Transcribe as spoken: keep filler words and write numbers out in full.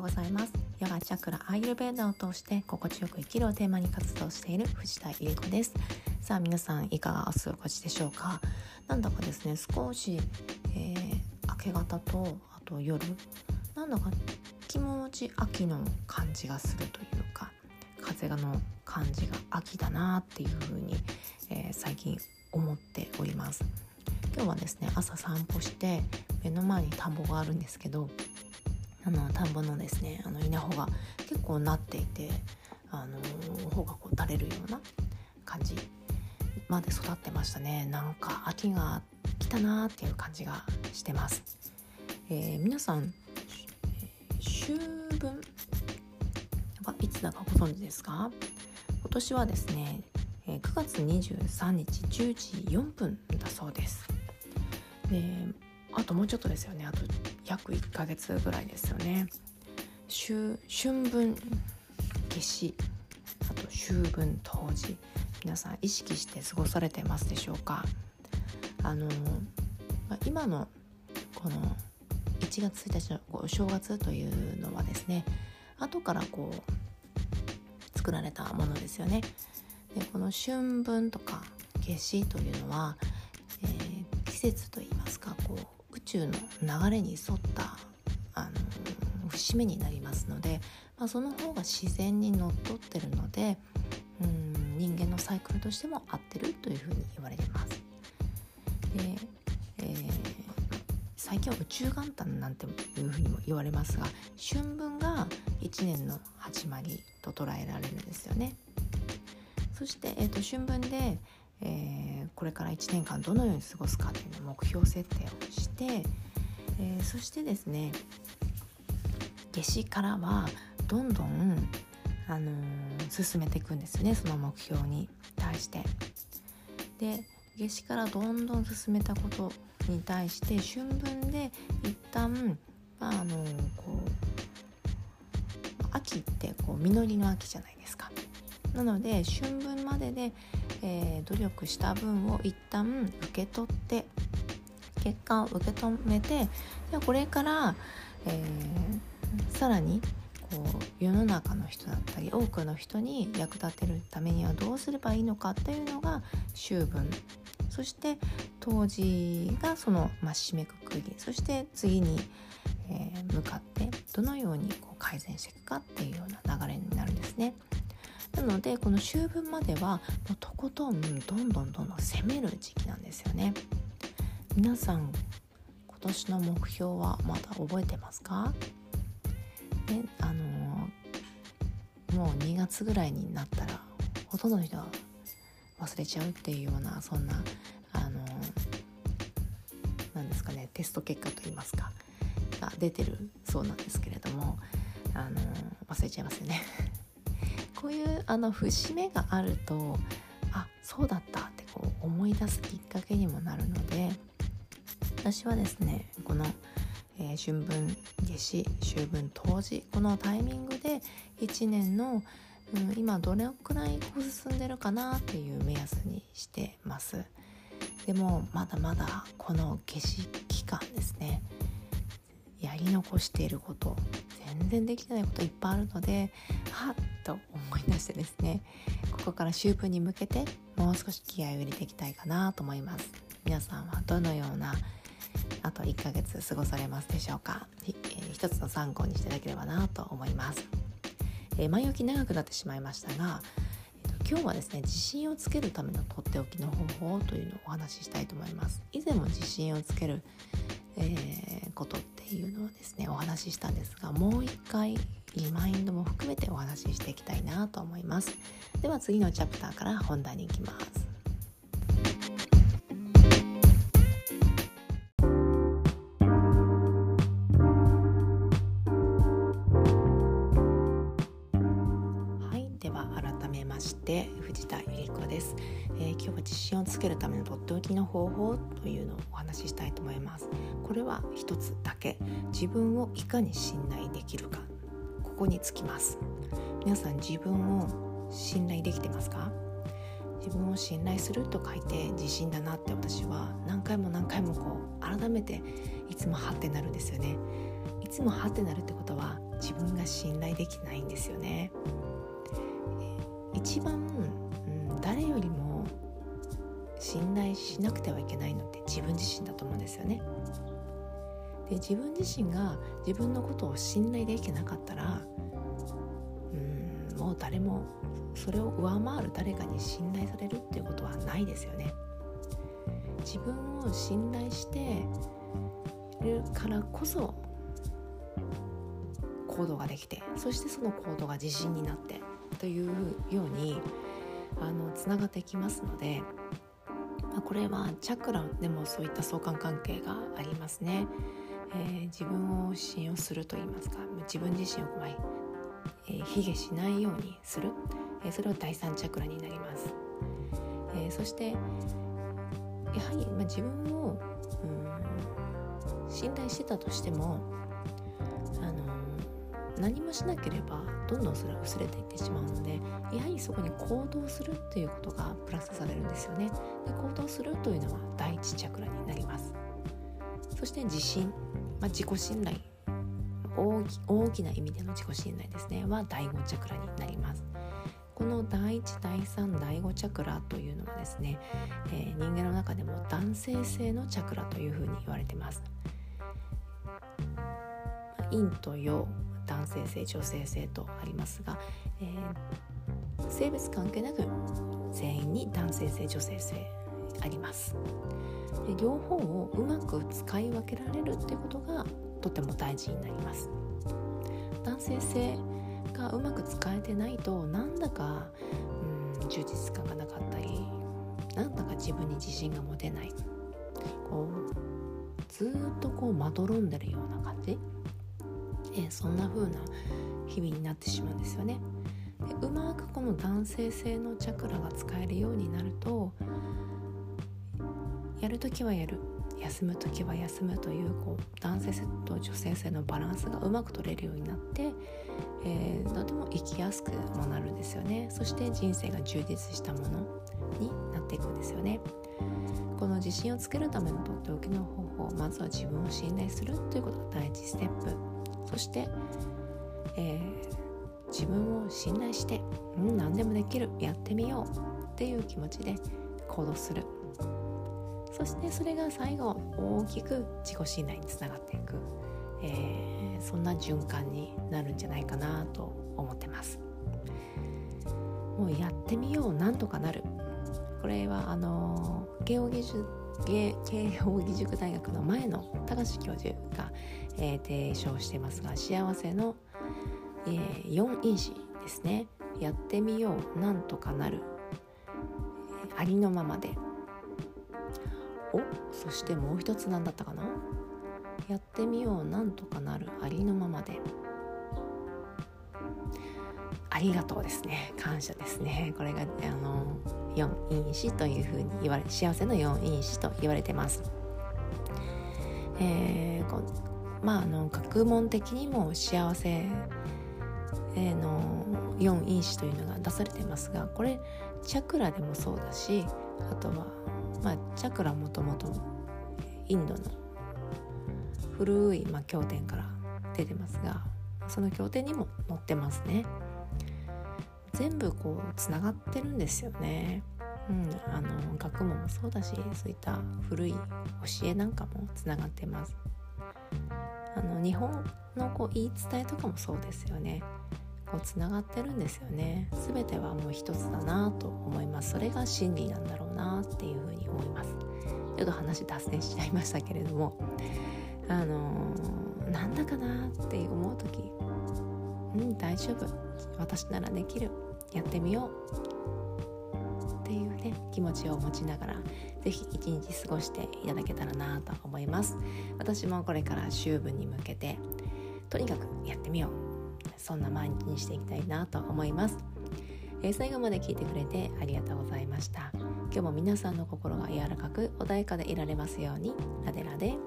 ようございます。ヨガ、チャクラ、アーユルベーダを通して心地よく生きるをテーマに活動している藤田入子です。さあ皆さんいかがお過ごしでしょうか。なんだかですね少し、えー、明け方とあと夜なんだか気持ち秋の感じがするというか風の感じが秋だなっていうふうに、えー、最近思っております。今日はですね朝散歩して目の前に田んぼがあるんですけどあの田んぼのですねあの稲穂が結構なっていてあの穂がこう垂れるような感じまで育ってましたね。なんか秋が来たなっていう感じがしてます。えー、皆さん秋分はいつだかご存知ですか。今年はですねくがつにじゅうさんにちじゅうじよんぷんだそうです。であともうちょっとですよね。あと約いっかげつぐらいですよね。春分夏至あと秋分冬至皆さん意識して過ごされてますでしょうか。あの今のこのいちがつついたちのお正月というのはですね後からこう作られたものですよね。でこの春分とか夏至というのは、えー、季節といいますかこう宇宙の流れに沿ったあの節目になりますので、まあ、その方が自然にのっとってるのでうん人間のサイクルとしても合ってるというふうに言われています。で、えー、最近は宇宙元旦なんていうふうにも言われますが春分がいちねんの始まりと捉えられるんですよね。そして、えー、と春分で、えー、これからいちねんかんどのように過ごすかという目標設定をして、えー、そしてですね夏至からはどんどん、あのー、進めていくんですよねその目標に対して。で夏至からどんどん進めたことに対して春分で一旦、まああのー、こう秋ってこう実りの秋じゃないですか。なので春分までで、えー、努力した分を一旦受け取って結果を受け止めてじゃあこれから、えー、さらにこう世の中の人だったり多くの人に役立てるためにはどうすればいいのかっていうのが秋分そして冬至がその、まあ、締めくくりそして次に、えー、向かってどのようにこう改善していくかっていうような流れになるんですね。なのでこの秋分まではもうとことんどんどんどんどん攻める時期なんですよね。皆さん今年の目標はまだ覚えてますか。であのもうにがつぐらいになったらほとんどの人は忘れちゃうっていうようなそんなあのなんですかねテスト結果といいますかが出てるそうなんですけれどもあの忘れちゃいますよね。こういうあの節目があるとあそうだったってこう思い出すきっかけにもなるので私はですねこの、えー、春分夏至秋分冬至このタイミングでいちねんの、うん、今どれくらいこう進んでるかなっていう目安にしてます。でもまだまだこの夏至期間ですねやり残していること全然できてないこといっぱいあるのではっと思い出してですねここから秋分に向けてもう少し気合を入れていきたいかなと思います。皆さんはどのようなあといっかげつ過ごされますでしょうか。えー、一つの参考にしていただければなと思います。えー、前置き長くなってしまいましたが、えー、と今日はですね自信をつけるためのとっておきの方法というのをお話ししたいと思います。以前も自信をつける、えー、ことっていうのをですねお話ししたんですがもう一回リマインドも含めてお話ししていきたいなと思います。では次のチャプターから本題に行きます。はいでは改めまして藤田由里子です。えー、今日は自信をつけるためのとっておきの方法というのをお話ししたいと思います。これは一つだけ自分をいかに信頼できるかここにつきます。皆さん自分を信頼できてますか。自分を信頼すると書いて自信だなって私は何回も何回もこう改めていつもハッてなるんですよね。いつもハッてなるってことは自分が信頼できないんですよね。一番、うん、誰よりも信頼しなくてはいけないのって自分自身だと思うんですよね。で、自分自身が自分のことを信頼できなかったら、うん、もう誰もそれを上回る誰かに信頼されるっていうことはないですよね。自分を信頼してるからこそ行動ができて、そしてその行動が自信になってというようにあのつながってきますので、まあ、これはチャクラでもそういった相関関係がありますね。えー、自分を信用するといいますか、自分自身を怖い、えー、卑下しないようにする、えー、それを第三チャクラになります。えー、そしてやはり、まあ、自分をうん信頼してたとしても、あの何もしなければどんどんそれは薄れていってしまうので、やはりそこに行動するということがプラスされるんですよね。で、行動するというのは第一チャクラになります。そして自信、まあ、自己信頼、大き、大きな意味での自己信頼ですね、は第五チャクラになります。この第一、第三、第五チャクラというのはですね、えー、人間の中でも男性性のチャクラというふうに言われています。陰と陽、男性性、女性性とありますが、えー、性別関係なく全員に男性性、女性性あります。で、両方をうまく使い分けられるということがとても大事になります。男性性がうまく使えてないと、なんだかうん充実感がなかったり、なんだか自分に自信が持てない、こうずーっとこうまどろんでるような感じ、えー、そんな風な日々になってしまうんですよね。で、うまくこの男性性のチャクラが使えるようになると、やるときはやる、休むときは休むとい う, こう男性性と女性性のバランスがうまく取れるようになって、えー、とても生きやすくもなるんですよね。そして人生が充実したものになっていくんですよね。この自信をつけるためのとっておきの方法、まずは自分を信頼するということが第一ステップ。そして、えー、自分を信頼して、うん、何でもできる、やってみようっていう気持ちで行動する。そしてそれが最後、大きく自己信頼につながっていく、えー、そんな循環になるんじゃないかなと思ってます。もうやってみよう、なんとかなる。これはあのー、慶応義塾慶応義塾大学の前の高橋教授が、えー、提唱していますが、幸せの、えー、よん因子ですね。やってみよう、なんとかなる、えー、ありのままで、お、そしてもう一つ何だったかな、やってみよう、なんとかなる、ありのままで、ありがとうですね、感謝ですね。これがあのよん因子というふうに言われ、幸せのよん因子と言われてます。えー、こまああの学問的にも幸せのよん因子というのが出されてますが、これチャクラでもそうだし、あとは、まあ、チャクラもともとインドの古い、まあ、経典から出てますが、その経典にも載ってますね。全部こうつながってるんですよね。うん、あの学問もそうだし、そういった古い教えなんかもつながってます。あの日本のこう言い伝えとかもそうですよね。こうつながってるんですよね。全てはもう一つだなと思います。それが真理なんだろうなっていうふうに思います。ちょっと話脱線しちゃいましたけれども、あのー、なんだかなって思うとき、うん、大丈夫、私ならできる、やってみようっていうね、気持ちを持ちながら、ぜひ一日過ごしていただけたらなと思います。私もこれから秋分に向けて、とにかくやってみよう、そんな毎日にしていきたいなと思います。えー、最後まで聞いてくれてありがとうございました。今日も皆さんの心が柔らかく穏やかでいられますように。ラデラデ。